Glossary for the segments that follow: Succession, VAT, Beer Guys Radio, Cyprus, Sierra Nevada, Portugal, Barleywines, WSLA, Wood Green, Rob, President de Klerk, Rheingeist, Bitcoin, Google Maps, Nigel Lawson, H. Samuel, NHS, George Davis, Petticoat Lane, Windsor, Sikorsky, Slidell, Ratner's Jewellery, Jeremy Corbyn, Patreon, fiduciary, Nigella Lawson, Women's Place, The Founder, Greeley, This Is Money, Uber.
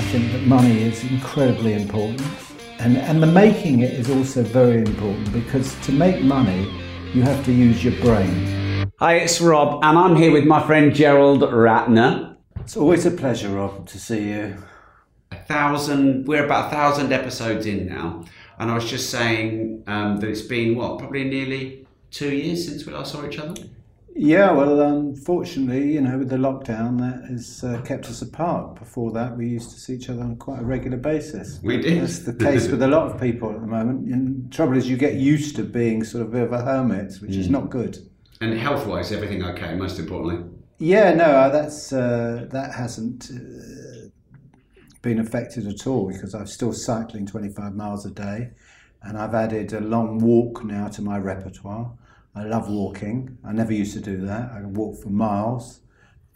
I think that money is incredibly important. And the making it is also very important, because to make money, you have to use your brain. Hi, it's Rob, and I'm here with my friend Gerald Ratner. It's always a pleasure, Rob, to see you. We're about 1,000 episodes in now, and I was just saying that it's been, probably nearly 2 years since we last saw each other? Yeah, well, unfortunately, with the lockdown, that has kept us apart. Before that, we used to see each other on quite a regular basis. We did. That's the case with a lot of people at the moment. And the trouble is you get used to being sort of a bit of a hermit, which is not good. And health-wise, everything okay, most importantly? Yeah, no, that hasn't been affected at all, because I'm still cycling 25 miles a day. And I've added a long walk now to my repertoire. I love walking. I never used to do that. I walk for miles,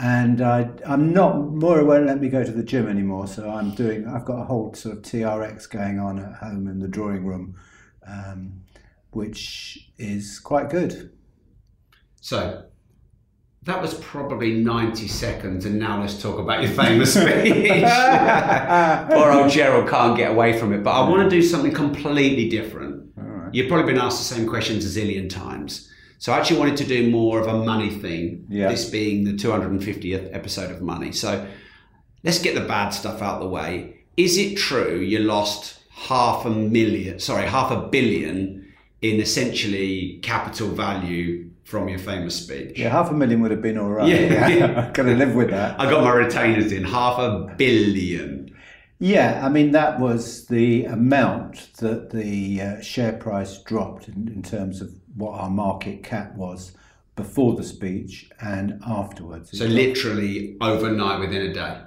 and Maura won't let me go to the gym anymore. So I've got a whole sort of TRX going on at home in the drawing room, which is quite good. So that was probably 90 seconds, and now let's talk about your famous speech. Poor old Gerald can't get away from it, but I want to do something completely different. You've probably been asked the same questions a zillion times. So I actually wanted to do more of a money theme, This being the 250th episode of Money. So let's get the bad stuff out of the way. Is it true you lost half a billion in essentially capital value from your famous speech? Yeah, half a million would have been all right. Yeah. I could have lived with that. I got my retainers in, $500 million. Yeah, I mean, that was the amount that the share price dropped in terms of what our market cap was before the speech and afterwards. So literally overnight, within a day?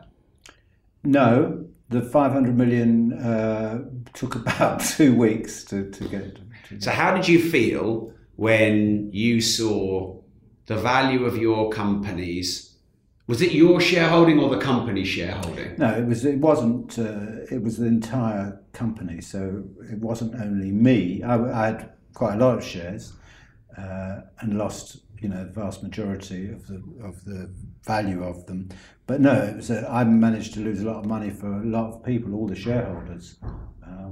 No, the 500 million took about 2 weeks to get it. So how did you feel when you saw the value of your companies? Was it your shareholding or the company shareholding? No, it was the entire company. So it wasn't only me. I had quite a lot of shares and lost, the vast majority of the value of them. But no, I managed to lose a lot of money for a lot of people. All the shareholders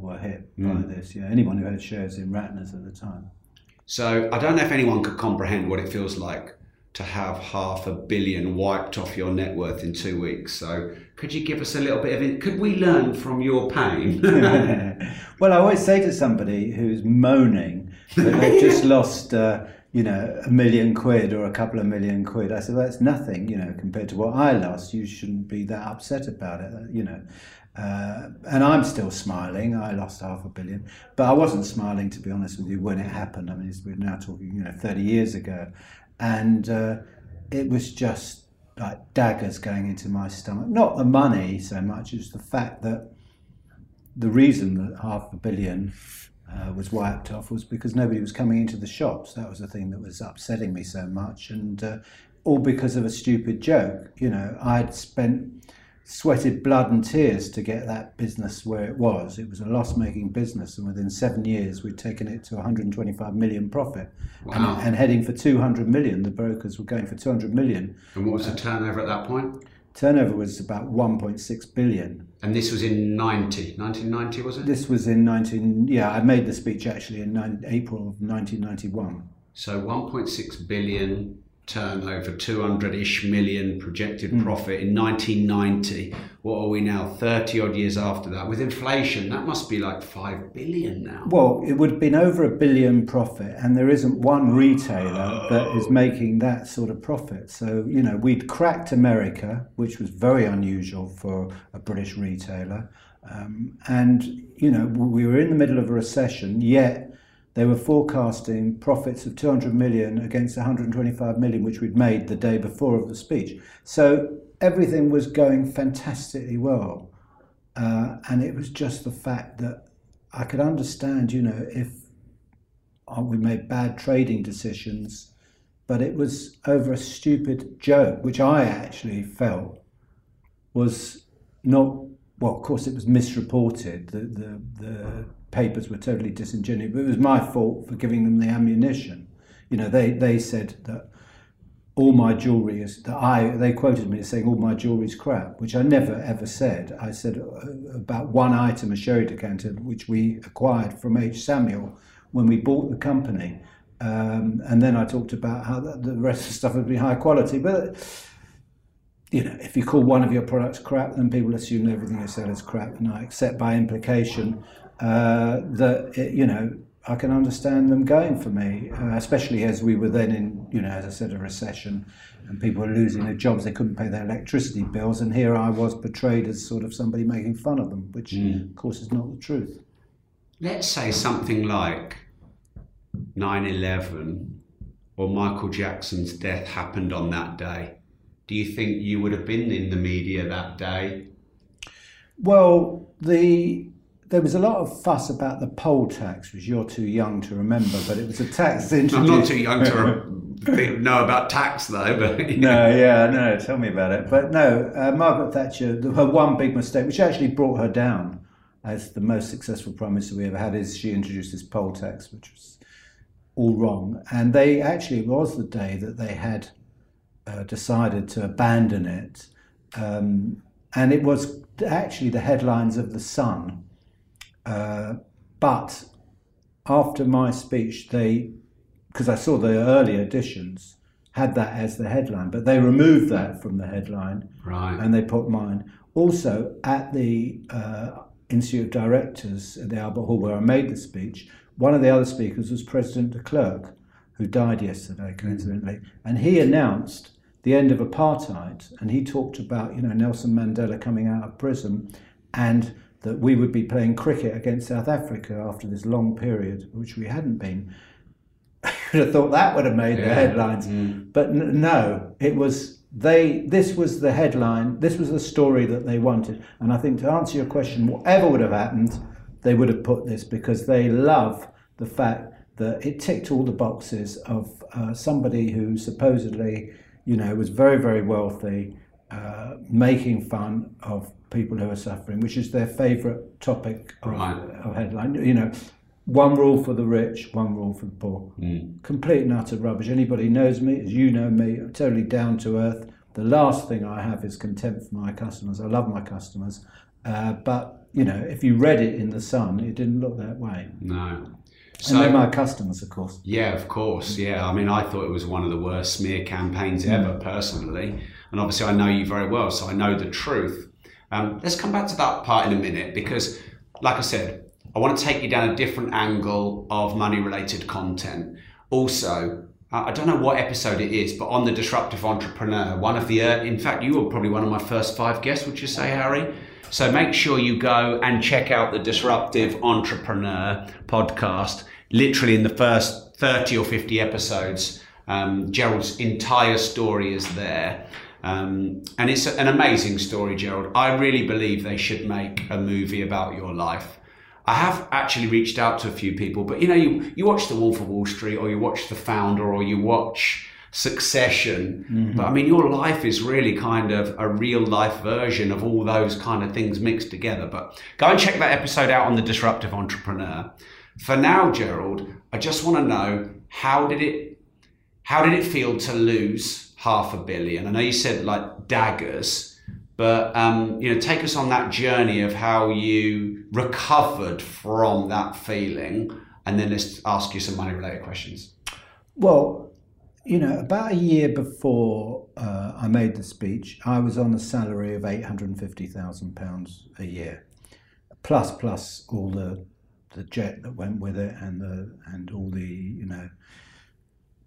were hit by this. Yeah, anyone who had shares in Ratner's at the time. So I don't know if anyone could comprehend what it feels like to have $500 million wiped off your net worth in 2 weeks. So could you give us a little bit of it? Could we learn from your pain? Well, I always say to somebody who's moaning that they've just lost, £1 million or a couple of $1 million. I said, well, that's nothing, compared to what I lost. You shouldn't be that upset about it, And I'm still smiling. I lost $500 million, but I wasn't smiling, to be honest with you, when it happened. I mean, we're now talking, 30 years ago. And it was just like daggers going into my stomach. Not the money so much as the fact that the reason that $500 million was wiped off was because nobody was coming into the shops. That was the thing that was upsetting me so much, and all because of a stupid joke. I'd sweated blood and tears to get that business where it was. It was a loss-making business, and within 7 years we'd taken it to 125 million profit. Wow. and heading for 200 million. The brokers were going for 200 million. And what was the turnover at that point? Turnover was about 1.6 billion. And this was in 1990, was it? This was in I made the speech actually in April of 1991. So 1.6 billion turnover, 200-ish million projected profit in 1990. What are we now, 30 odd years after that? With inflation, that must be like 5 billion now. Well, it would have been over $1 billion profit, and there isn't one retailer that is making that sort of profit. So, we'd cracked America, which was very unusual for a British retailer. We were in the middle of a recession, yet they were forecasting profits of 200 million against 125 million, which we'd made the day before of the speech. So everything was going fantastically well. And it was just the fact that I could understand, if we made bad trading decisions, but it was over a stupid joke, which I actually felt was not, well, of course it was misreported. The papers were totally disingenuous, but it was my fault for giving them the ammunition. They said that all my jewellery is, they quoted me as saying all my jewellery is crap, which I never ever said. I said about one item, a sherry decanter, which we acquired from H. Samuel when we bought the company. And then I talked about how the rest of the stuff would be high quality. But, you know, if you call one of your products crap, then people assume everything they sell is crap. And I accept by implication that, you know, I can understand them going for me, especially as we were then in, you know, as I said, a recession, and people were losing their jobs. They couldn't pay their electricity bills. And here I was portrayed as sort of somebody making fun of them, which, of course, is not the truth. Let's say something like 9/11 or Michael Jackson's death happened on that day. Do you think you would have been in the media that day? Well, there was a lot of fuss about the poll tax, which you're too young to remember, but it was a tax introduced... I'm not too young to know about tax, though. But, yeah. No, tell me about it. But no, Margaret Thatcher, her one big mistake, which actually brought her down as the most successful prime minister we ever had, is she introduced this poll tax, which was all wrong. And they actually, it was the day that they had decided to abandon it. And it was actually the headlines of The Sun. But after my speech, they, because I saw the early editions, had that as the headline, but they removed that from the headline, right, and they put mine. Also, at the Institute of Directors at the Albert Hall, where I made the speech, one of the other speakers was President de Klerk, who died yesterday, coincidentally, and he announced the end of apartheid, and he talked about, you know, Nelson Mandela coming out of prison, and that we would be playing cricket against South Africa after this long period, which we hadn't been. I could have thought that would have made the headlines, but no, it was this was the headline, this was the story that they wanted. And I think to answer your question, whatever would have happened, they would have put this, because they love the fact that it ticked all the boxes of somebody who supposedly, you know, was very, very wealthy, making fun of people who are suffering, which is their favourite topic of headline. You know, one rule for the rich, one rule for the poor. Complete and utter rubbish. Anybody knows me, as you know me, I'm totally down to earth. The last thing I have is contempt for my customers. I love my customers. But, you know, if you read it in The Sun, it didn't look that way. No. So, and they're my customers, of course. Yeah, of course. Yeah, I mean, I thought it was one of the worst smear campaigns ever, personally. And obviously I know you very well, so I know the truth. Let's come back to that part in a minute, because like I said, I want to take you down a different angle of money related content. Also, I don't know what episode it is, but on the Disruptive Entrepreneur, one of the, in fact, you were probably one of my first 5 guests, would you say, Harry? So make sure you go and check out the Disruptive Entrepreneur podcast. Literally in the first 30 or 50 episodes, Gerald's entire story is there. And it's an amazing story, Gerald. I really believe they should make a movie about your life. I have actually reached out to a few people, but you know, you watch The Wolf of Wall Street, or you watch The Founder, or you watch Succession. But I mean, your life is really kind of a real life version of all those kind of things mixed together. But go and check that episode out on the Disruptive Entrepreneur. For now, Gerald, I just want to know, how did it feel to lose $500 million? I know you said like daggers, but you know, take us on that journey of how you recovered from that feeling, and then let's ask you some money-related questions. Well, you know, about a year before I made the speech, I was on a salary of £850,000 a year, plus all the jet that went with it, and all the, you know,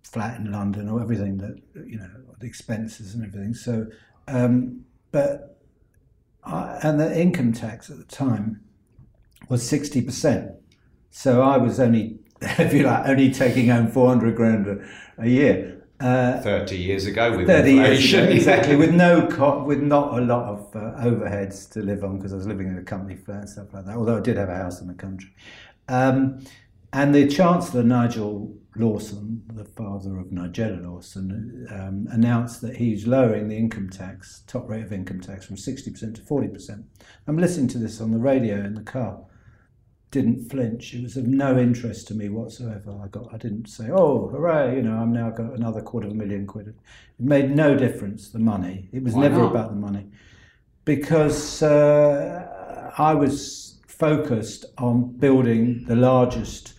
flat in London, or everything that, you know, the expenses and everything. So, and the income tax at the time was 60%. So I was only, if you like, taking home 400 grand a year. 30 years ago with 30 inflation. Years ago, exactly, with not a lot of overheads to live on, because I was living in a company flat and stuff like that, although I did have a house in the country. And the Chancellor, Nigel Lawson, the father of Nigella Lawson, announced that he's lowering the income tax, top rate of income tax, from 60% to 40%. I'm listening to this on the radio in the car, didn't flinch. It was of no interest to me whatsoever. I didn't say, oh, hooray, you know, I'm now got another £250,000. It made no difference, the money. It was never about the money. Because I was focused on building the largest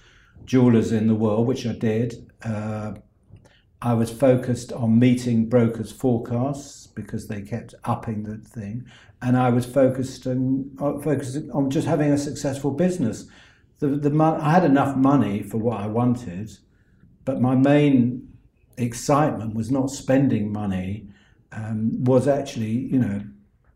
jewellers in the world, which I did. I was focused on meeting brokers' forecasts because they kept upping the thing, and I was focused on just having a successful business. I had enough money for what I wanted, but my main excitement was not spending money, was actually, you know,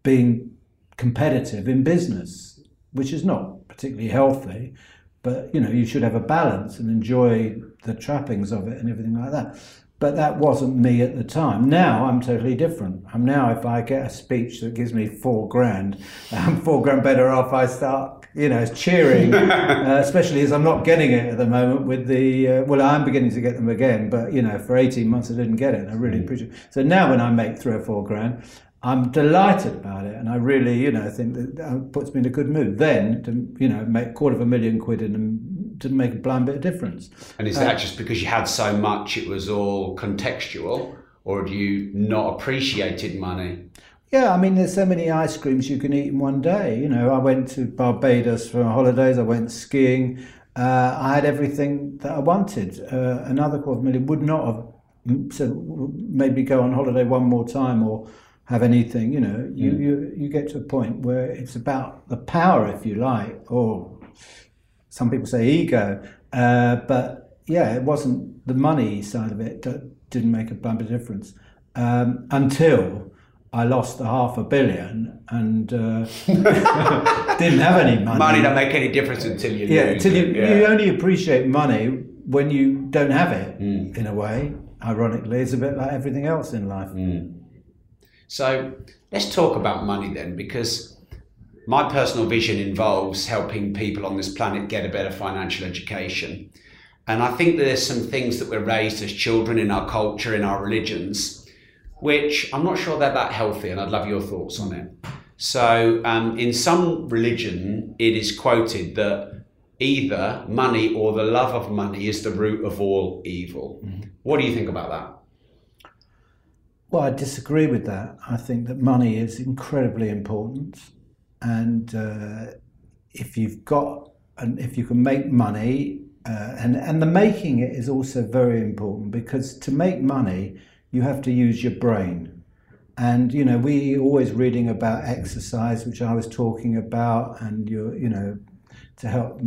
being competitive in business, which is not particularly healthy. But you know, you should have a balance and enjoy the trappings of it and everything like that. But that wasn't me at the time. Now I'm totally different. I'm now, if I get a speech that gives me £4,000, I'm £4,000 better off. I start, you know, cheering, especially as I'm not getting it at the moment with the, well, I'm beginning to get them again, but you know, for 18 months I didn't get it. And I really appreciate it. So now when I make £3,000 or £4,000, I'm delighted about it, and I really, you know, think that puts me in a good mood. Then, to, you know, make £250,000 and didn't make a blind bit of difference. And is that just because you had so much, it was all contextual, or do you not appreciated money? Yeah, I mean, there's so many ice creams you can eat in one day. You know, I went to Barbados for holidays. I went skiing. I had everything that I wanted. Another £250,000 would not have made me go on holiday one more time or have anything, you know. You get to a point where it's about the power, if you like, or some people say ego, but yeah, it wasn't the money side of it that didn't make a bumper difference until I lost the £500 million and didn't have any money. Money don't make any difference until you lose. You only appreciate money when you don't have it, in a way, ironically. It's a bit like everything else in life. So let's talk about money then, because my personal vision involves helping people on this planet get a better financial education. And I think that there's some things that we're raised as children in our culture, in our religions, which I'm not sure they're that healthy, and I'd love your thoughts on it. So in some religion, it is quoted that either money or the love of money is the root of all evil. Mm-hmm. What do you think about that? Well, I disagree with that. I think that money is incredibly important, and if you can make money, and the making it is also very important, because to make money you have to use your brain. And you know, we always reading about exercise, which I was talking about, and you know, to help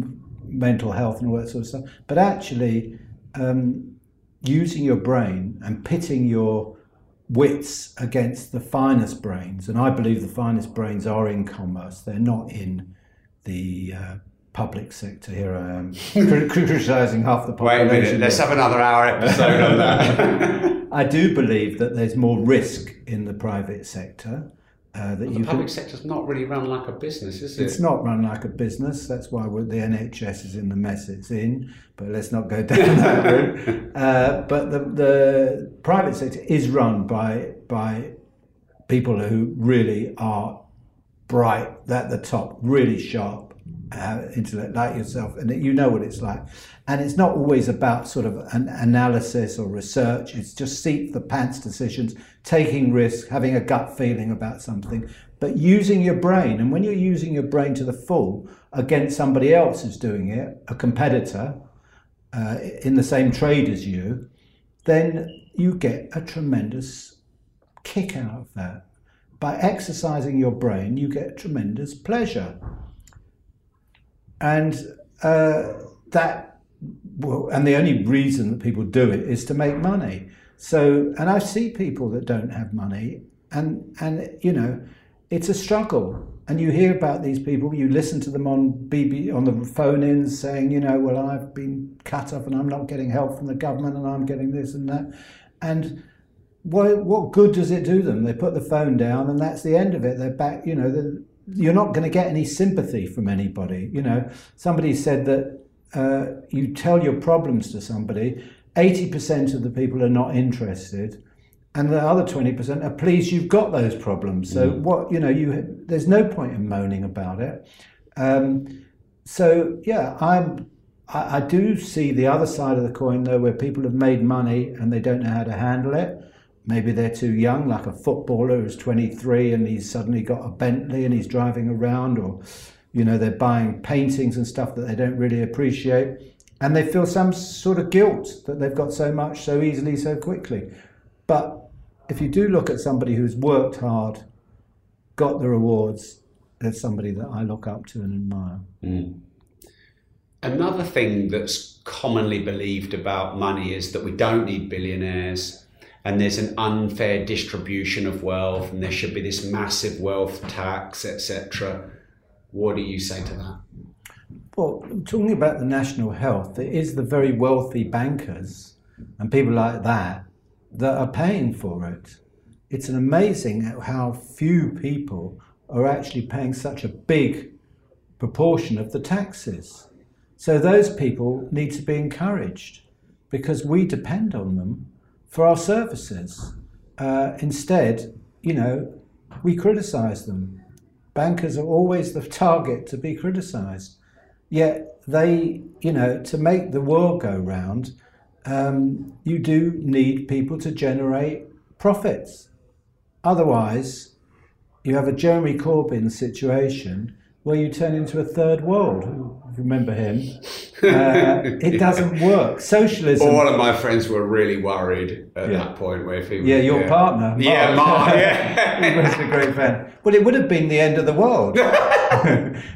mental health and all that sort of stuff. But actually, using your brain and pitting your wits against the finest brains, and I believe the finest brains are in commerce. They're not in the public sector. Here I am criticising half the population. Wait a minute, let's have another hour episode on that. I do believe that there's more risk in the private sector. The public sector's not really run like a business, is it? It's not run like a business. That's why the NHS is in the mess it's in. But let's not go down that route. But the private sector is run by people who really are bright at the top, really sharp intellect, like yourself, and you know what it's like. And it's not always about sort of an analysis or research. It's just seat the pants decisions, taking risks, having a gut feeling about something, but using your brain. And when you're using your brain to the full against somebody else who's doing it, a competitor in the same trade as you, then you get a tremendous kick out of that. By exercising your brain, you get tremendous pleasure. And the only reason that people do it is to make money. So, and I see people that don't have money, and you know, it's a struggle. And you hear about these people, you listen to them on the phone-ins saying, you know, well, I've been cut off and I'm not getting help from the government and I'm getting this and that. And what good does it do them? They put the phone down and that's the end of it. They're back, you know, you're not going to get any sympathy from anybody. You know, somebody said that you tell your problems to somebody, 80% of the people are not interested, and the other 20% are pleased you've got those problems. So there's no point in moaning about it. So yeah, I do see the other side of the coin though, where people have made money and they don't know how to handle it. Maybe they're too young, like a footballer who's 23 and he's suddenly got a Bentley and he's driving around, or you know, they're buying paintings and stuff that they don't really appreciate, and they feel some sort of guilt that they've got so much so easily, so quickly. But if you do look at somebody who's worked hard, got the rewards, there's somebody that I look up to and admire. Mm. Another thing that's commonly believed about money is that we don't need billionaires, and there's an unfair distribution of wealth, and there should be this massive wealth tax, etc. What do you say to that? Well, talking about the national health, it is the very wealthy bankers and people like that are paying for it. It's amazing how few people are actually paying such a big proportion of the taxes. So those people need to be encouraged, because we depend on them for our services. Instead, you know, we criticize them. Bankers are always the target to be criticized. Yet they, you know, to make the world go round, you do need people to generate profits. Otherwise, you have a Jeremy Corbyn situation where you turn into a third world. Remember him? It doesn't work. Socialism. All of my friends were really worried at that point. Where if he was, your partner. Mark. Yeah, Mark. Yeah. He was a great friend. Well, it would have been the end of the world.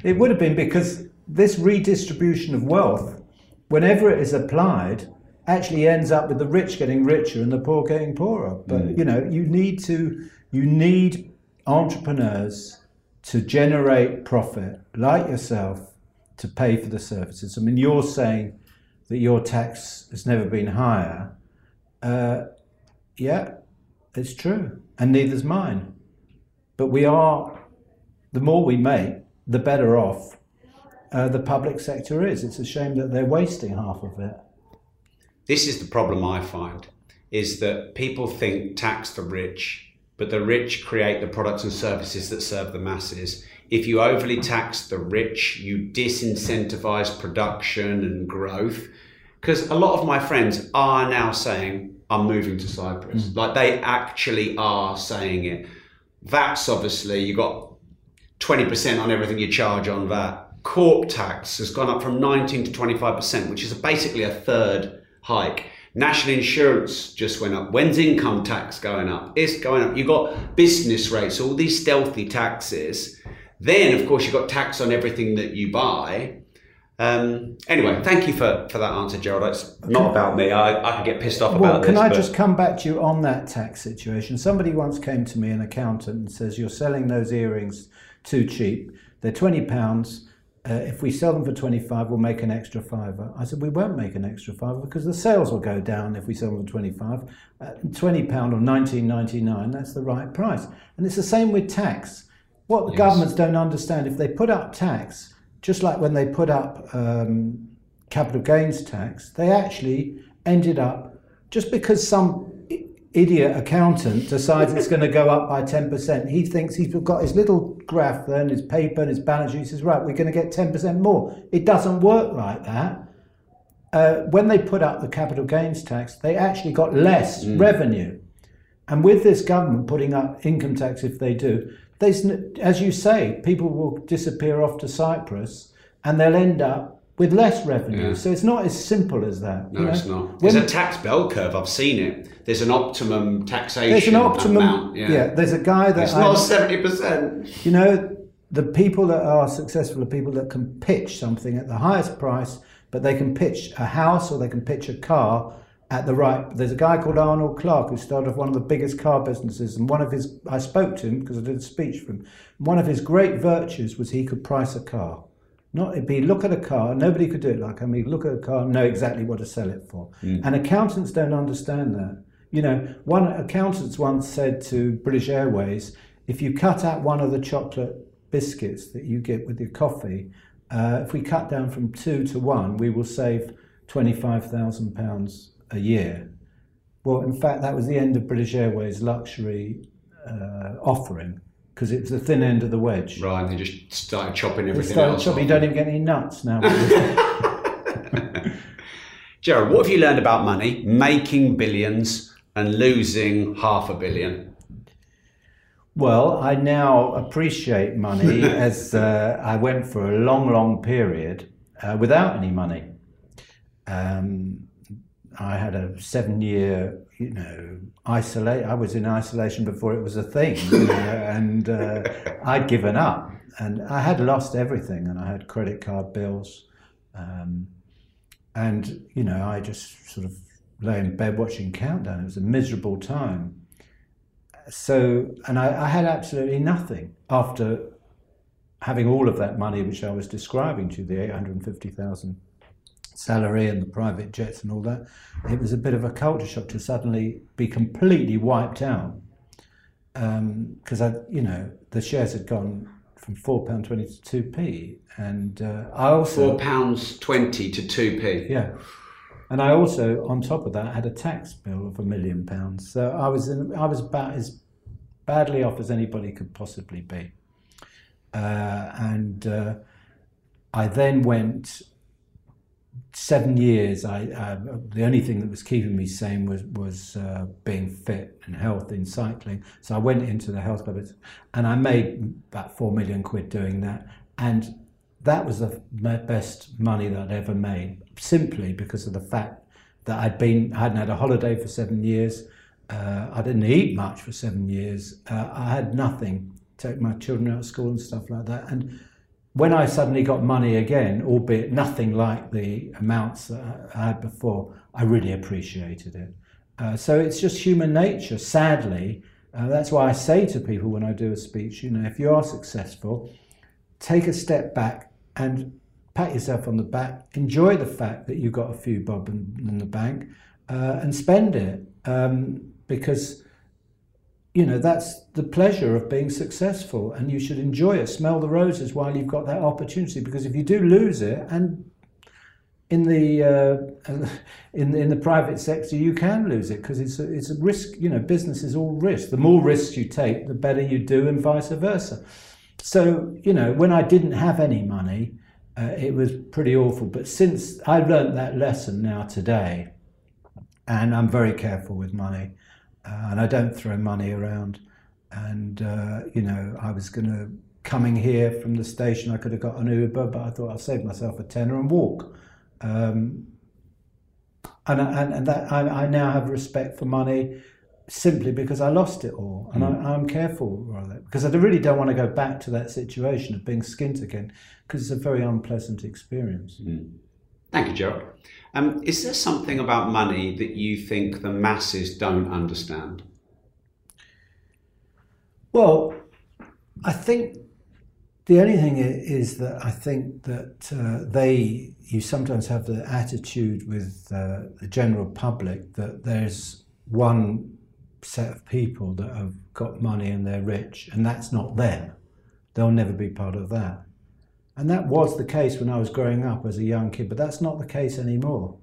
It would have been, because this redistribution of wealth, whenever it is applied, actually ends up with the rich getting richer and the poor getting poorer. But you know, you need entrepreneurs to generate profit, like yourself, to pay for the services. I mean, you're saying that your tax has never been higher. Yeah, it's true, and neither's mine. But we are, the more we make, the better off the public sector is. It's a shame that they're wasting half of it. This is the problem I find, is that people think tax the rich, but the rich create the products and services that serve the masses. If you overly tax the rich, you disincentivize production and growth. Because a lot of my friends are now saying, I'm moving to Cyprus. Mm. Like, they actually are saying it. VAT's obviously, you got 20% on everything you charge on VAT. Corp tax has gone up from 19 to 25%, which is basically a third hike. National insurance just went up. When's income tax going up? It's going up. You've got business rates, all these stealthy taxes. Then, of course, you've got tax on everything that you buy. Anyway, thank you for that answer, Gerald. It's not about me. I can get pissed off about this. Well, can I just come back to you on that tax situation? Somebody once came to me, an accountant, and says, you're selling those earrings too cheap. They're £20. If we sell them for 25, we'll make an extra fiver. I said, we won't make an extra fiver, because the sales will go down if we sell them for 25. £20 or $19.99, that's the right price. And it's the same with tax. What the governments don't understand, if they put up tax, just like when they put up capital gains tax, they actually ended up, just because some idiot accountant decides it's going to go up by 10%. He thinks he's got his little graph there and his paper and his balance sheet. He says, right, we're going to get 10% more. It doesn't work like that. When they put up the capital gains tax, they actually got less revenue. And with this government putting up income tax, if they do, they, as you say, people will disappear off to Cyprus and they'll end up with less revenue. Yeah. So it's not as simple as that. No, it's not. There's a tax bell curve, I've seen it. There's an optimum taxation. There's an optimum amount. Yeah, there's a guy that... It's not 70%. You know, the people that are successful are people that can pitch something at the highest price, but they can pitch a house or they can pitch a car at the right... There's a guy called Arnold Clark who started off one of the biggest car businesses, and one of his... I spoke to him because I did a speech for him. One of his great virtues was he could price a car. Not, it'd be look at a car, nobody could do it like him. He'd look at a car and know exactly what to sell it for. Mm. And accountants don't understand that. You know, one accountants once said to British Airways, if you cut out one of the chocolate biscuits that you get with your coffee, if we cut down from 2 to 1, we will save £25,000 a year. Well, in fact, that was the end of British Airways' luxury offering. because it's the thin end of the wedge. Right, and they just started chopping everything else. You don't even get any nuts now. Gerald, what have you learned about money, making billions and losing $500 million? Well, I now appreciate money as I went for a long, long period without any money. I had a 7-year, I was in isolation before it was a thing, and I'd given up. And I had lost everything, and I had credit card bills. And, I just sort of lay in bed watching Countdown. It was a miserable time. So, and I had absolutely nothing after having all of that money, which I was describing to you, the $850,000 salary and the private jets and all that. It was a bit of a culture shock to suddenly be completely wiped out. Because the shares had gone from £4.20 to 2p, and I also £4.20 to 2p. Yeah, and I also, on top of that, had a tax bill of £1 million. So I was about as badly off as anybody could possibly be. And I then went 7 years. The only thing that was keeping me sane was being fit and healthy and cycling. So I went into the health club, and I made about £4 million doing that. And that was the best money that I'd ever made, simply because of the fact that I hadn't had a holiday for 7 years. I didn't eat much for 7 years. I had nothing. Take my children out of school and stuff like that. And when I suddenly got money again, albeit nothing like the amounts that I had before, I really appreciated it. So it's just human nature, sadly. That's why I say to people when I do a speech, if you are successful, take a step back and pat yourself on the back. Enjoy the fact that you got a few bob in the bank and spend it, because that's the pleasure of being successful, and you should enjoy it. Smell the roses while you've got that opportunity, because if you do lose it, and in the private sector you can lose it, because it's a risk. Business is all risk. The more risks you take, the better you do, and vice versa. So when I didn't have any money, it was pretty awful. But since I've learned that lesson now today, and I'm very careful with money. And I don't throw money around. And, I was coming here from the station, I could have got an Uber, but I thought I'd save myself a tenner and walk. And I now have respect for money, simply because I lost it all. And I'm careful with it, because I really don't want to go back to that situation of being skint again, because it's a very unpleasant experience. Mm. Thank you, Gerald. Is there something about money that you think the masses don't understand? Well, I think the only thing is that I think that you sometimes have the attitude with the general public that there's one set of people that have got money and they're rich, and that's not them. They'll never be part of that. And that was the case when I was growing up as a young kid, but that's not the case anymore.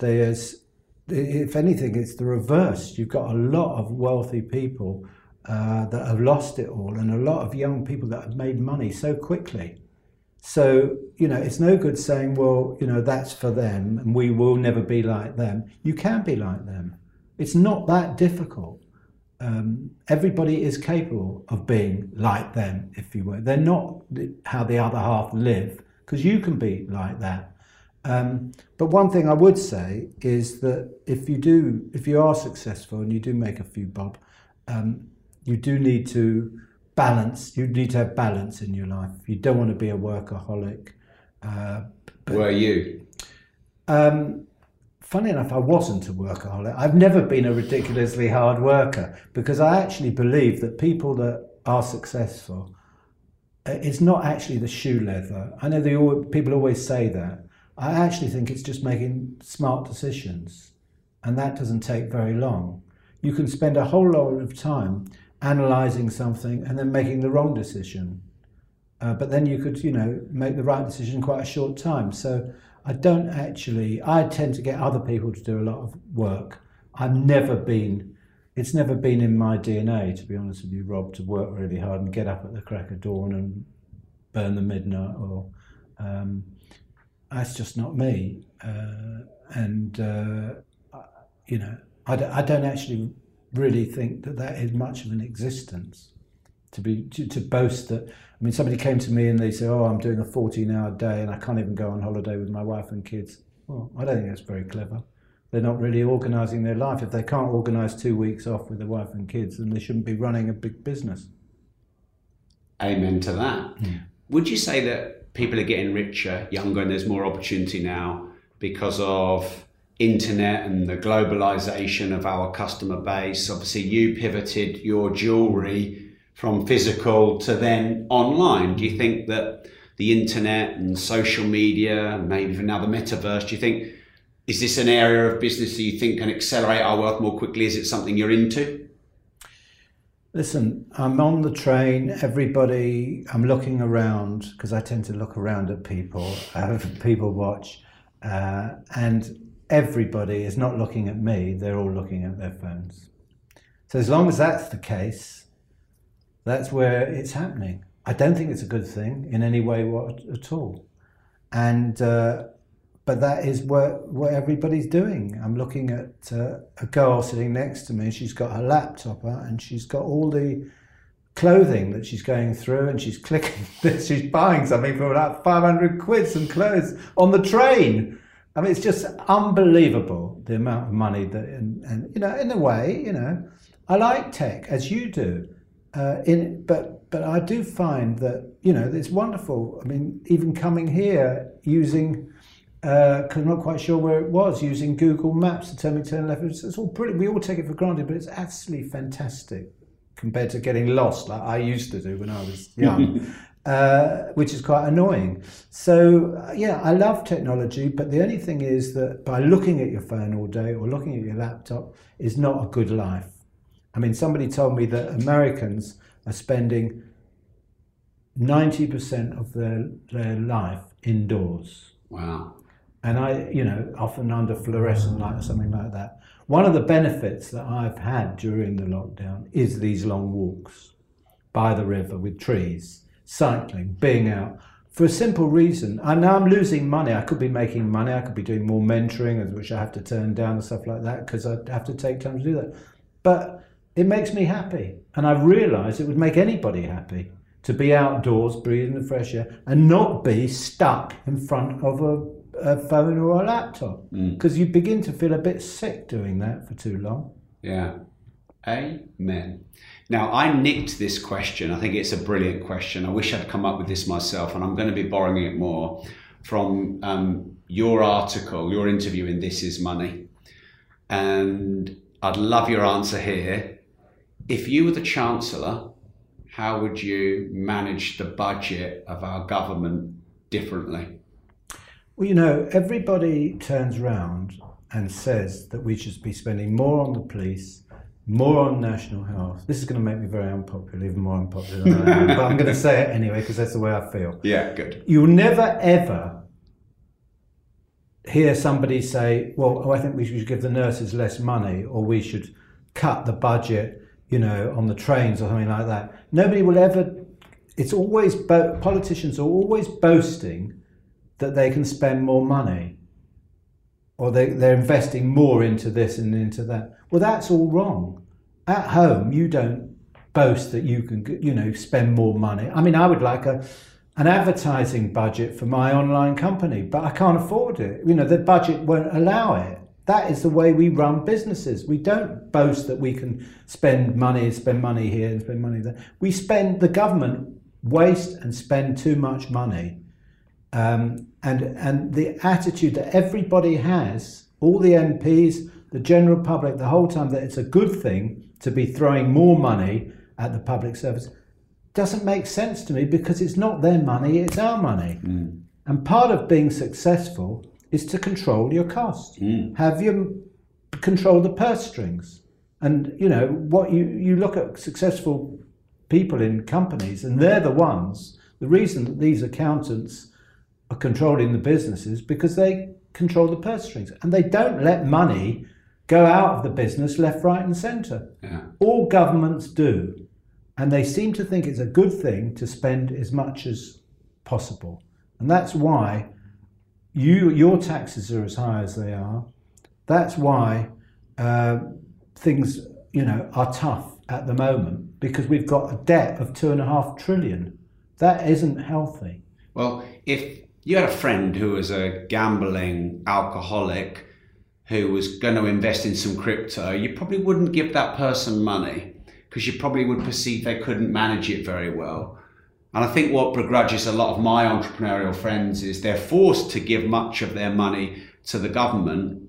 If anything, it's the reverse. You've got a lot of wealthy people that have lost it all, and a lot of young people that have made money so quickly. So, it's no good saying, well, that's for them and we will never be like them. You can be like them. It's not that difficult. Everybody is capable of being like them, if you will. They're not how the other half live, because you can be like that. But one thing I would say is that if you are successful and you do make a few bob, you do need to balance. You need to have balance in your life. You don't want to be a workaholic. Were you? Funny enough, I wasn't a workaholic. I've never been a ridiculously hard worker, because I actually believe that people that are successful, it's not actually the shoe leather. I know people always say that. I actually think it's just making smart decisions, and that doesn't take very long. You can spend a whole lot of time analysing something and then making the wrong decision. But then you could, make the right decision in quite a short time. So I tend to get other people to do a lot of work. I've never been it's never been in my DNA, to be honest with you, Rob, to work really hard and get up at the crack of dawn and burn the midnight oil. That's just not me. You know, I don't actually really think that that is much of an existence. To boast that, I mean, somebody came to me and they said, oh, I'm doing a 14-hour day and I can't even go on holiday with my wife and kids. Well, I don't think that's very clever. They're not really organising their life. If they can't organise 2 weeks off with their wife and kids, then they shouldn't be running a big business. Amen to that. Mm. Would you say that people are getting richer, younger, and there's more opportunity now because of internet and the globalisation of our customer base? Obviously, you pivoted your jewellery from physical to then online. Do you think that the internet and social media, maybe even now the metaverse, do you think, is this an area of business that you think can accelerate our wealth more quickly? Is it something you're into? Listen, I'm on the train, everybody, I'm looking around, because I tend to look around at people, people watch, and everybody is not looking at me, they're all looking at their phones. So as long as that's the case, that's where it's happening. I don't think it's a good thing in any way at all. And but that is what everybody's doing. I'm looking at a girl sitting next to me. She's got her laptop out and she's got all the clothing that she's going through and she's clicking this. She's buying something for about 500 quid, some clothes on the train. I mean, it's just unbelievable, the amount of money that, and you know, in a way, you know, I like tech as you do. But I do find that, you know, it's wonderful. I mean, even coming here using, because I'm not quite sure where it was, using Google Maps to tell me to turn left. It's all pretty. We all take it for granted, but it's absolutely fantastic compared to getting lost like I used to do when I was young, which is quite annoying. So yeah, I love technology, but the only thing is that by looking at your phone all day or looking at your laptop is not a good life. I mean, somebody told me that Americans are spending 90% of their life indoors. Wow. And I, you know, often under fluorescent light or something like that. One of the benefits that I've had during the lockdown is these long walks by the river with trees, cycling, being out, for a simple reason. And now I'm losing money. I could be making money. I could be doing more mentoring, which I have to turn down and stuff like that because I have to take time to do that. But it makes me happy, and I realised it would make anybody happy to be outdoors, breathing the fresh air, and not be stuck in front of a phone or a laptop, because you begin to feel a bit sick doing that for too long. Yeah, amen. Now, I nicked this question. I think it's a brilliant question. I wish I'd come up with this myself, and I'm going to be borrowing it more from your article, your interview in This Is Money, and I'd love your answer here. If you were the Chancellor, how would you manage the budget of our government differently? Well, you know, everybody turns round and says that we should be spending more on the police, more on national health. This is going to make me very unpopular, even more unpopular than I am, but I'm going to say it anyway because that's the way I feel. Yeah, good. You'll never ever hear somebody say, well, I think we should give the nurses less money, or we should cut the budget, you know, on the trains or something like that. Nobody will ever, it's always, politicians are always boasting that they can spend more money, or they're investing more into this and into that. Well, that's all wrong. At home, you don't boast that you can, you know, spend more money. I mean, I would like an advertising budget for my online company, but I can't afford it. You know, the budget won't allow it. That is the way we run businesses. We don't boast that we can spend money here and spend money there. We spend, the government waste and spend too much money. And the attitude that everybody has, all the MPs, the general public, the whole time, that it's a good thing to be throwing more money at the public service, doesn't make sense to me, because it's not their money, it's our money. Mm. And part of being successful is to control your costs. Mm. Have you control the purse strings? And you know, what you look at successful people in companies, and they're the ones, the reason that these accountants are controlling the businesses, because they control the purse strings and they don't let money go out of the business left, right and centre. Yeah. All governments do. And they seem to think it's a good thing to spend as much as possible. And that's why your taxes are as high as they are. That's why things, you know, are tough at the moment, because we've got a debt of $2.5 trillion. That isn't healthy. Well, if you had a friend who was a gambling alcoholic who was going to invest in some crypto, you probably wouldn't give that person money because you probably would perceive they couldn't manage it very well. And I think what begrudges a lot of my entrepreneurial friends is they're forced to give much of their money to the government.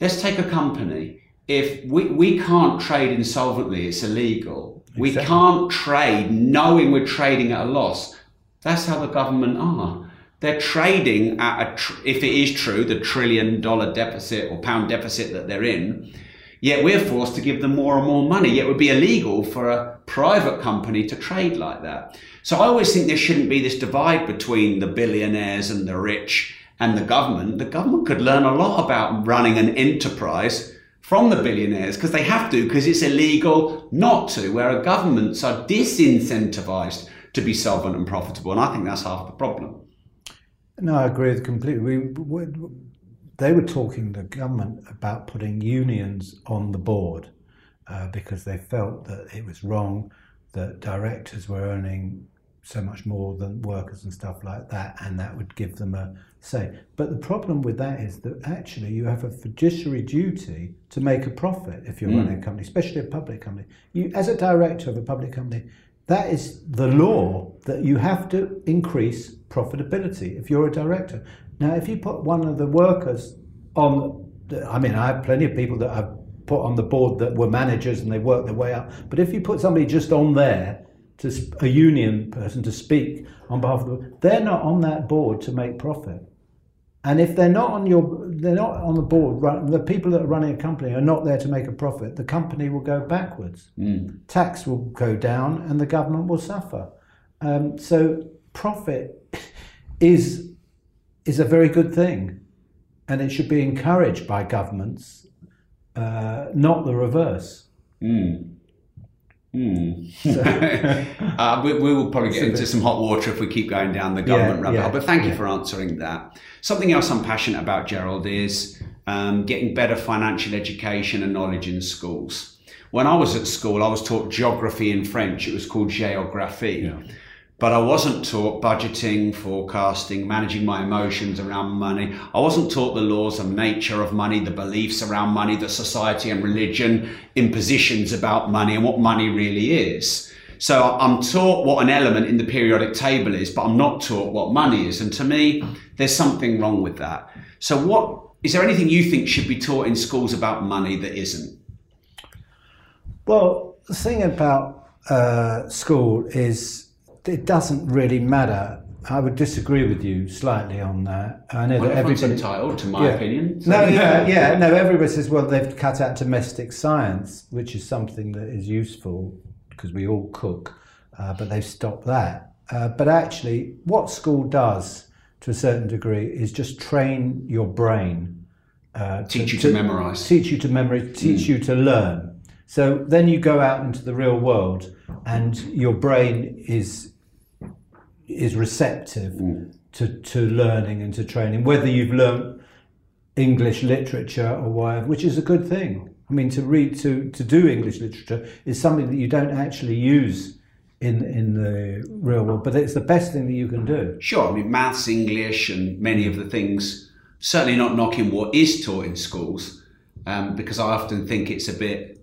Let's take a company. If we can't trade insolvently, it's illegal. Exactly. We can't trade knowing we're trading at a loss. That's how the government are. They're trading at, if it is true, the $1 trillion deficit or pound deficit that they're in, yet we're forced to give them more and more money. Yet it would be illegal for a private company to trade like that. So I always think there shouldn't be this divide between the billionaires and the rich and the government. The government could learn a lot about running an enterprise from the billionaires, because they have to, because it's illegal not to, where governments are disincentivized to be solvent and profitable. And I think that's half the problem. No, I agree with completely. They were talking, the government, about putting unions on the board because they felt that it was wrong that directors were earning so much more than workers and stuff like that, and that would give them a say. But the problem with that is that actually you have a fiduciary duty to make a profit if you're running a company, especially a public company. You, as a director of a public company, that is the law, that you have to increase profitability if you're a director. Now, if you put one of the workers on, I mean, I have plenty of people that I've put on the board that were managers and they worked their way up, but if you put somebody just on there, to a union person to speak on behalf of the, they're not on that board to make profit. And if they're not on your, they're not on the board, the people that are running a company are not there to make a profit, the company will go backwards. Tax will go down and the government will suffer. So profit is a very good thing, and it should be encouraged by governments, not the reverse. So. we will probably get into some hot water if we keep going down the government rabbit hole, but thank you for answering that. Something else I'm passionate about, Gerald, is getting better financial education and knowledge in schools. When I was at school, I was taught geography in French. It was called géographie. But I wasn't taught budgeting, forecasting, managing my emotions around money. I wasn't taught the laws of nature of money, the beliefs around money, the society and religion, impositions about money and what money really is. So I'm taught what an element in the periodic table is, but I'm not taught what money is. And to me, there's something wrong with that. So what, is there anything you think should be taught in schools about money that isn't? Well, the thing about school is, it doesn't really matter. I would disagree with you slightly on that. I know that everyone's entitled to my opinion. So. No, everybody says, well, they've cut out domestic science, which is something that is useful because we all cook, but they've stopped that. But actually, what school does to a certain degree is just train your brain. Teach you to memorize. Teach you to memorize, teach you to learn. So then you go out into the real world and your brain is receptive to learning and to training, whether you've learned English literature or whatever, which is a good thing. I mean, to do English literature is something that you don't actually use in the real world, but it's the best thing that you can do. Sure, I mean, maths, English, and many of the things, certainly not knocking what is taught in schools, because I often think it's a bit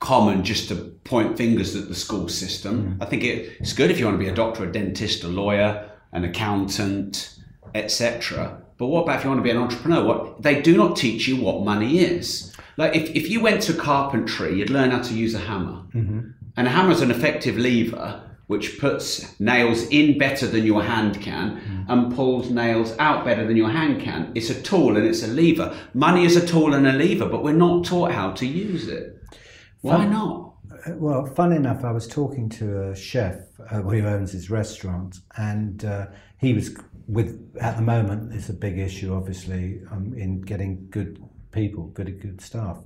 common just to point fingers at the school system. I think it's good if you want to be a doctor, a dentist, a lawyer, an accountant, etc. But what about if you want to be an entrepreneur? What, they do not teach you what money is. Like if you went to carpentry, you'd learn how to use a hammer. And a hammer is an effective lever which puts nails in better than your hand can and pulls nails out better than your hand can. It's a tool and it's a lever. Money is a tool and a lever, but we're not taught how to use it. Why not? Well, funnily enough, I was talking to a chef who owns his restaurant, and he was at the moment, it's a big issue, obviously, in getting good people, good staff.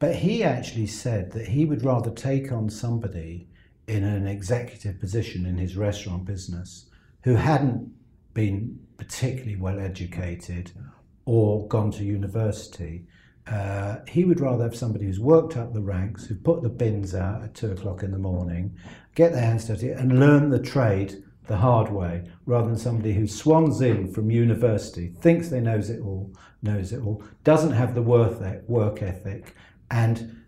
But he actually said that he would rather take on somebody in an executive position in his restaurant business who hadn't been particularly well educated or gone to university. He would rather have somebody who's worked up the ranks, who put the bins out at 2 o'clock in the morning, get their hands dirty and learn the trade the hard way, rather than somebody who swans in from university, thinks they knows it all, doesn't have the work ethic, and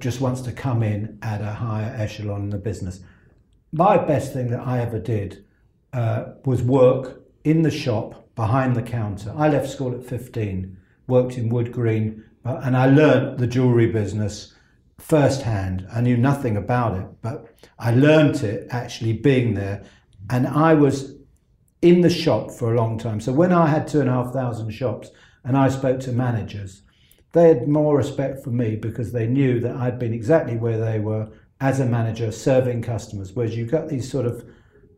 just wants to come in at a higher echelon in the business. My best thing that I ever did was work in the shop behind the counter. I left school at 15, worked in Wood Green, and I learned the jewellery business firsthand. I knew nothing about it, but I learned it actually being there, and I was in the shop for a long time. So when I had 2,500 shops and I spoke to managers, they had more respect for me because they knew that I'd been exactly where they were as a manager serving customers, whereas you've got these sort of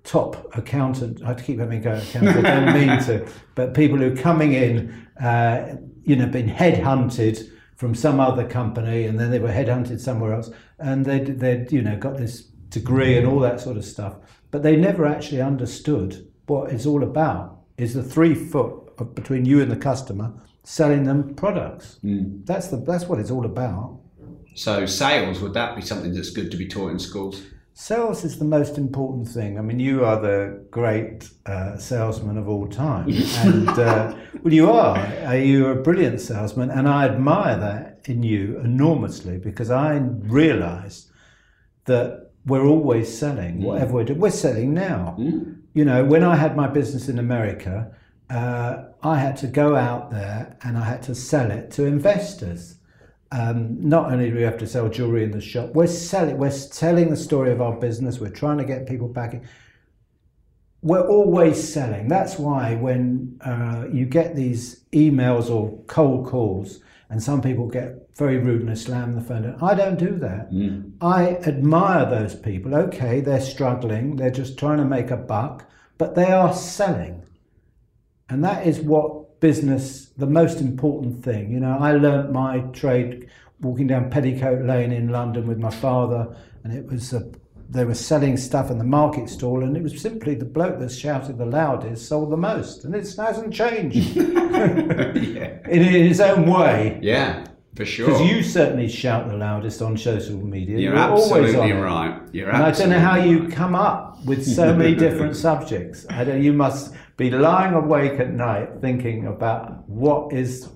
top accountant, I keep having to go accountant, I don't mean to, but people who are coming in, been headhunted from some other company and then they were headhunted somewhere else and they'd got this degree and all that sort of stuff, but they never actually understood what it's all about, is the 3 foot between you and the customer, selling them products. Mm. That's what it's all about. So sales, would that be something that's good to be taught in schools? Sales is the most important thing. I mean, you are the great salesman of all time. And you are. You're a brilliant salesman. And I admire that in you enormously because I realised that we're always selling, whatever we're doing. We're selling now. Mm. When I had my business in America, I had to go out there and I had to sell it to investors. Not only do we have to sell jewellery in the shop, we're telling the story of our business, we're trying to get people back in. We're always selling. That's why when you get these emails or cold calls and some people get very rude and slam the phone down, I don't do that. Mm. I admire those people. Okay, they're struggling, they're just trying to make a buck, but they are selling. And that is what business, the most important thing. I learnt my trade walking down Petticoat Lane in London with my father, and it was they were selling stuff in the market stall, and it was simply the bloke that shouted the loudest sold the most, and it hasn't changed. Yeah. In its own way. Yeah, for sure. Because you certainly shout the loudest on social media. You're absolutely right. And I don't know how you come up with so many different subjects. You must be lying awake at night thinking about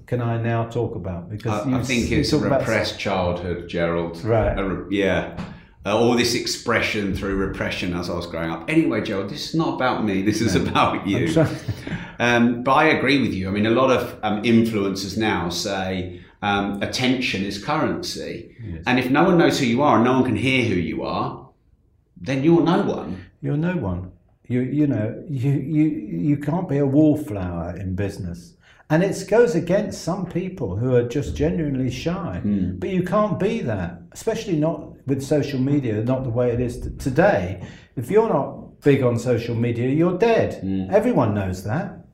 can I now talk about? Because I think it's a repressed childhood, Gerald. Right. All this expression through repression as I was growing up. Anyway, Gerald, this is not about me. This is about you. But I agree with you. I mean, a lot of influencers now say attention is currency. Yes. And if no one knows who you are and no one can hear who you are, then you're no one. You're no one. You can't be a wallflower in business. And it goes against some people who are just genuinely shy. Mm. But you can't be that, especially not with social media, not the way it is today. If you're not big on social media, you're dead. Mm. Everyone knows that.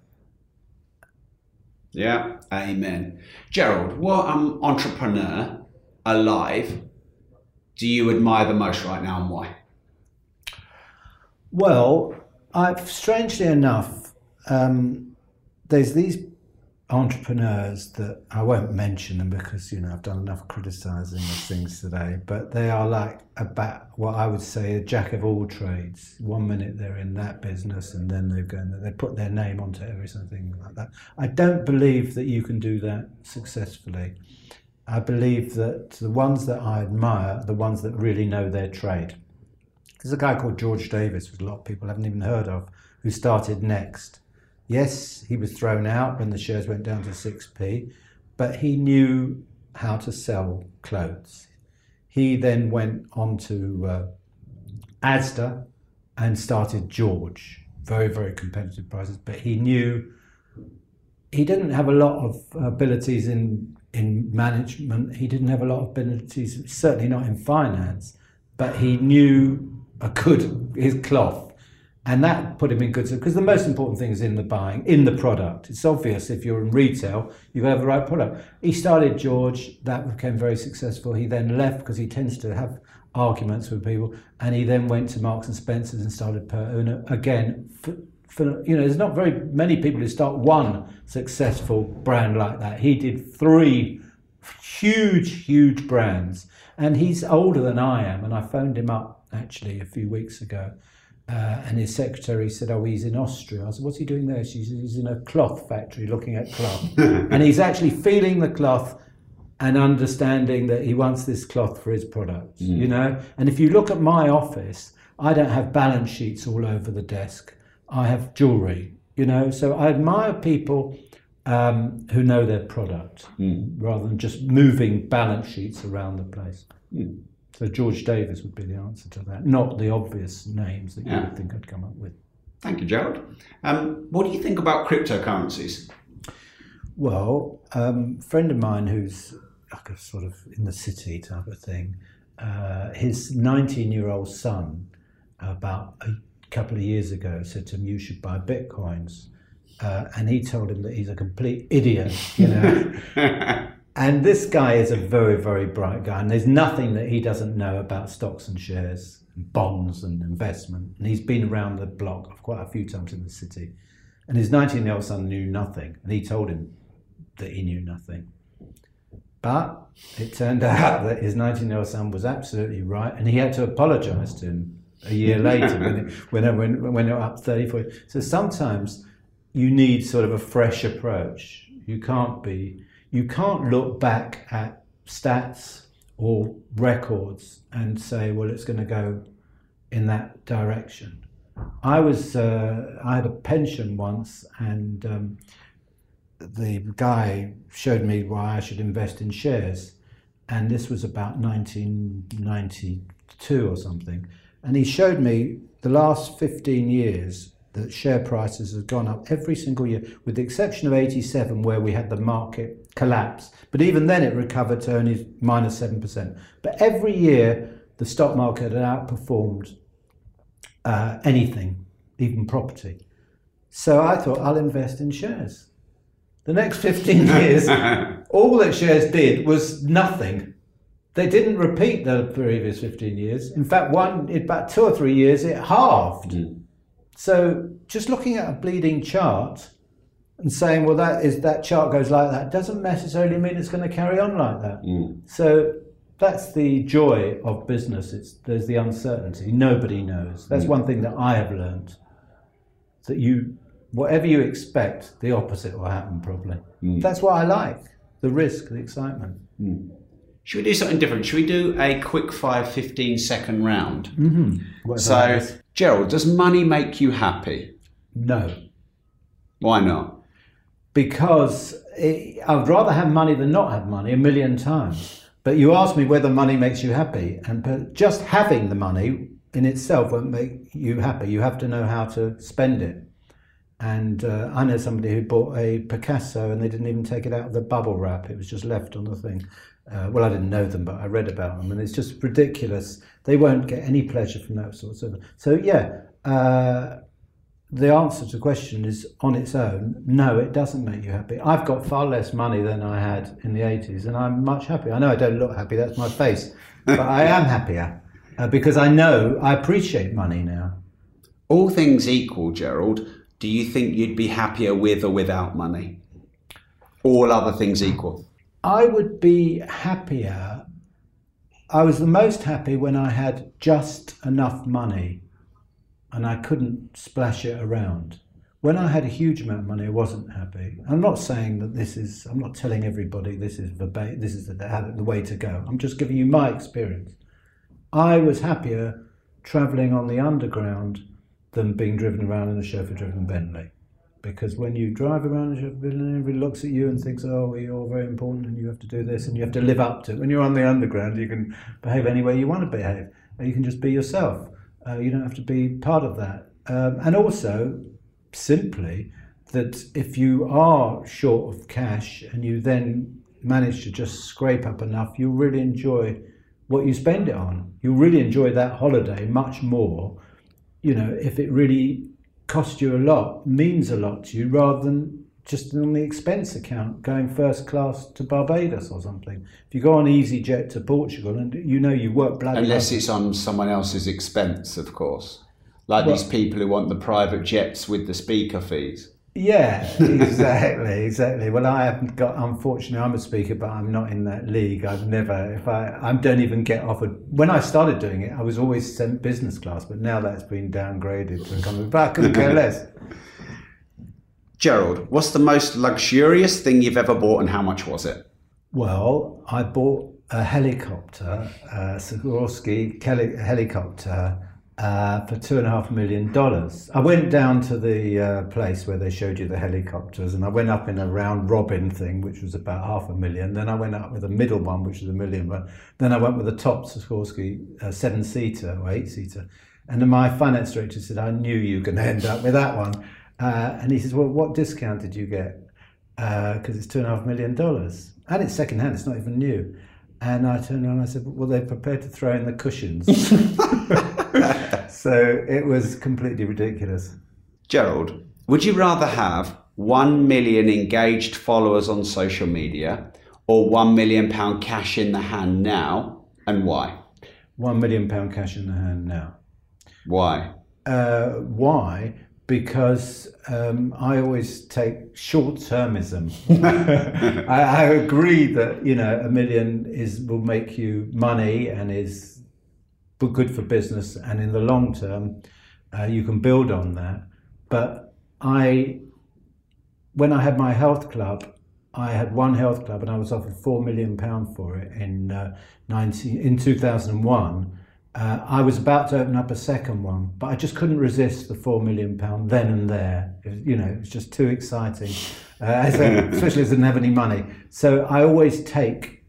Yeah, amen. Gerald, what entrepreneur alive do you admire the most right now and why? Well, strangely enough, there's these entrepreneurs that I won't mention them because I've done enough criticising of things today, but they are like about what I would say a jack of all trades. One minute they're in that business and then they put their name onto everything like that. I don't believe that you can do that successfully. I believe that the ones that I admire are the ones that really know their trade. There's a guy called George Davis, which a lot of people haven't even heard of, who started Next. Yes, he was thrown out when the shares went down to 6p, but he knew how to sell clothes. He then went on to Asda and started George. Very, very competitive prices, but he knew he didn't have a lot of abilities in management. He didn't have a lot of abilities, certainly not in finance, but he knew his cloth, And that put him in good, because the most important thing is in the buying, in the product. It's obvious if you're in retail, you have the right product. He started George, that became very successful. He then left because he tends to have arguments with people, and he then went to Marks and Spencer's and started Per-Una again. You know, there's not very many people who start one successful brand like that. He did three huge, huge brands, and he's older than I am. And I phoned him up actually a few weeks ago. And his secretary said, oh, he's in Austria. I said, what's he doing there? She said, he's in a cloth factory looking at cloth. And he's actually feeling the cloth and understanding that he wants this cloth for his product, you know? And if you look at my office, I don't have balance sheets all over the desk. I have jewellery, you know? So I admire people who know their product rather than just moving balance sheets around the place. So George Davis would be the answer to that, not the obvious names that you would think I'd come up with. Thank you, Gerald. What do you think about cryptocurrencies? Well, a friend of mine who's like a sort of in the city type of thing, his 19-year-old son about a couple of years ago said to him, you should buy bitcoins. And he told him that he's a complete idiot, you know. And this guy is a very, very bright guy, and there's nothing that he doesn't know about stocks and shares, and bonds and investment. And he's been around the block quite a few times in the city. And his 19-year-old son knew nothing, and he told him that he knew nothing. But it turned out that his 19-year-old son was absolutely right, and he had to apologise to him a year later when it was up 34. So sometimes you need sort of a fresh approach. You can't look back at stats or records and say, well, it's going to go in that direction. I had a pension once, and the guy showed me why I should invest in shares. And this was about 1992 or something. And he showed me the last 15 years that share prices have gone up every single year, with the exception of 87, where we had the market collapse. But even then it recovered to only minus 7%. But every year, the stock market had outperformed anything, even property. So I thought, I'll invest in shares. The next 15 years, all that shares did was nothing. They didn't repeat the previous 15 years. In fact, about 2 or 3 years, it halved. So just looking at a bleeding chart and saying, well, that chart goes like that, doesn't necessarily mean it's going to carry on like that. So that's the joy of business. There's the uncertainty. Nobody knows. That's one thing that I have learned, that whatever you expect, the opposite will happen probably. That's what I like, the risk, the excitement. Should we do something different? Should we do a quick 15-second round? So, Gerald, does money make you happy? No. Why not? Because I'd rather have money than not have money 1,000,000 times. But you asked me whether money makes you happy, and just having the money in itself won't make you happy. You have to know how to spend it. And I know somebody who bought a Picasso, and they didn't even take it out of the bubble wrap. It was just left on the thing. Well, I didn't know them, but I read about them, and it's just ridiculous. They won't get any pleasure from that sort of thing. So, yeah, the answer to the question is, on its own, no, it doesn't make you happy. I've got far less money than I had in the 80s, and I'm much happier. I know I don't look happy, that's my face, but I am happier because I know I appreciate money now. All things equal, Gerald, do you think you'd be happier with or without money? All other things equal. I would be happier. I was the most happy when I had just enough money and I couldn't splash it around. When I had a huge amount of money, I wasn't happy. I'm not saying that I'm not telling everybody this is the way to go. I'm just giving you my experience. I was happier traveling on the underground than being driven around in a chauffeur-driven Bentley. Because when you drive around, everybody looks at you and thinks, oh, well, you're very important and you have to do this and you have to live up to it. When you're on the underground, you can behave any way you want to behave. You can just be yourself. You don't have to be part of that. And also, simply, that if you are short of cash and you then manage to just scrape up enough, you'll really enjoy what you spend it on. You'll really enjoy that holiday much more you know, if it really costs you a lot, means a lot to you, rather than just on the expense account, going first class to Barbados or something. If you go on EasyJet to Portugal, and you know you work bloody hard. Unless it's on someone else's expense, of course. Like these people who want the private jets with the speaker fees. Yeah, exactly, exactly. Well, I haven't got, unfortunately, I'm a speaker, but I'm not in that league. I've never, if I don't even get offered, when I started doing it, I was always sent business class, but now that's been downgraded to economy, but I couldn't care less. Gerald, what's the most luxurious thing you've ever bought and how much was it? Well, I bought a helicopter, a Sikorsky helicopter, for $2.5 million. I went down to the place where they showed you the helicopters, and I went up in a round robin thing, which was about $500,000. Then I went up with a middle one, which was $1 million. But then I went with the top Sikorsky 7-seater or 8-seater. And then my finance director said, I knew you were going to end up with that one. And he says, well, what discount did you get? Because it's $2.5 million. And it's secondhand, it's not even new. And I turned around and I said, well, they're prepared to throw in the cushions. So it was completely ridiculous. Gerald, would you rather have 1 million engaged followers on social media or £1 million cash in the hand now, and why? £1 million cash in the hand now. Why? Why? Because I always take short-termism. I agree that, you know, £1 million will make you money and is good for business, and in the long term you can build on that. But when I had my health club, I had one health club and I was offered £4 million for it in 2001. I was about to open up a second one, but I just couldn't resist the £4 million then and there. It was, you know, it was just too exciting, especially as I didn't have any money. So I always take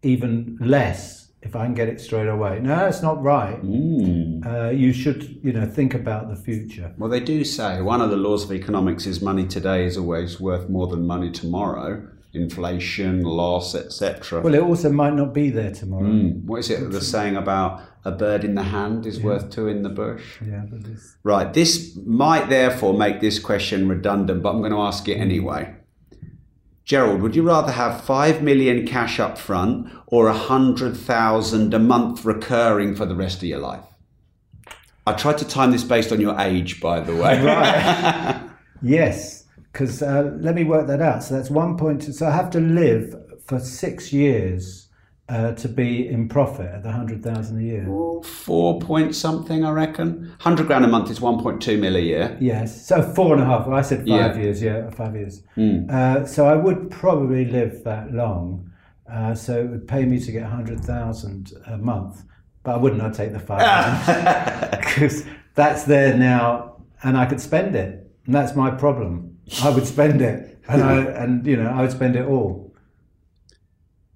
even less if I can get it straight away. No, it's not right. You should, you know, think about the future. Well, they do say one of the laws of economics is money today is always worth more than money tomorrow. Inflation, loss, etc. Well, it also might not be there tomorrow. What is it, the saying about a bird in the hand is worth two in the bush? Yeah, that is. Right, this might therefore make this question redundant, but I'm going to ask it anyway. Gerald, would you rather have 5 million cash up front or 100,000 a month recurring for the rest of your life? I tried to time this based on your age, by the way. Right. Yes. Because let me work that out. So that's 1.2. So I have to live for 6 years to be in profit at the 100,000 a year. 4 point something, I reckon. 100 grand a month is 1.2 mil a year. Yes. So 4.5. I said 5 years. Yeah, 5 years. So I would probably live that long. So it would pay me to get 100,000 a month, but I wouldn't. I'd take the 5 grand because that's there now, and I could spend it, and that's my problem. I would spend it, and you know, I would spend it all.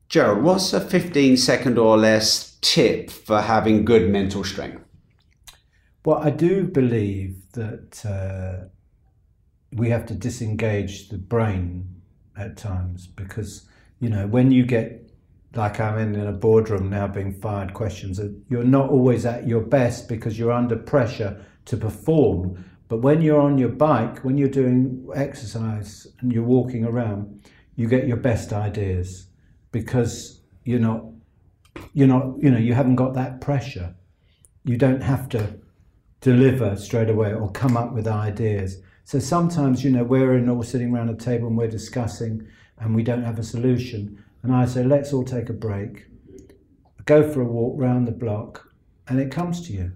Gerald, what's a 15-second or less tip for having good mental strength? Well, I do believe that we have to disengage the brain at times, because, you know, when you get, like I'm in a boardroom now being fired questions, you're not always at your best because you're under pressure to perform. But when you're on your bike, when you're doing exercise and you're walking around, you get your best ideas because you know, you haven't got that pressure. You don't have to deliver straight away or come up with ideas. So sometimes, you know, we're all sitting around a table and we're discussing and we don't have a solution. And I say, let's all take a break, go for a walk round the block, and it comes to you.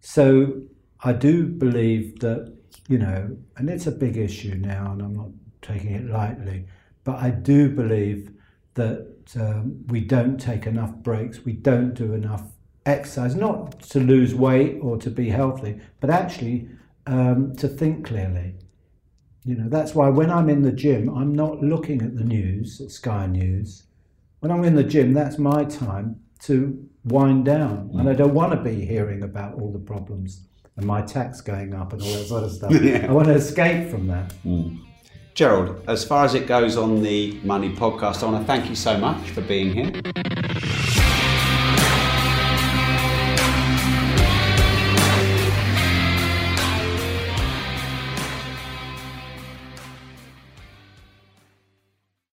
So I do believe that, you know, and it's a big issue now and I'm not taking it lightly, but I do believe that we don't take enough breaks, we don't do enough exercise, not to lose weight or to be healthy, but actually to think clearly. You know, that's why when I'm in the gym, I'm not looking at the news, at Sky News. When I'm in the gym, that's my time to wind down, and I don't want to be hearing about all the problems and my tax going up and all that sort of stuff. I want to escape from that. Gerald, as far as it goes on the Money Podcast, I want to thank you so much for being here.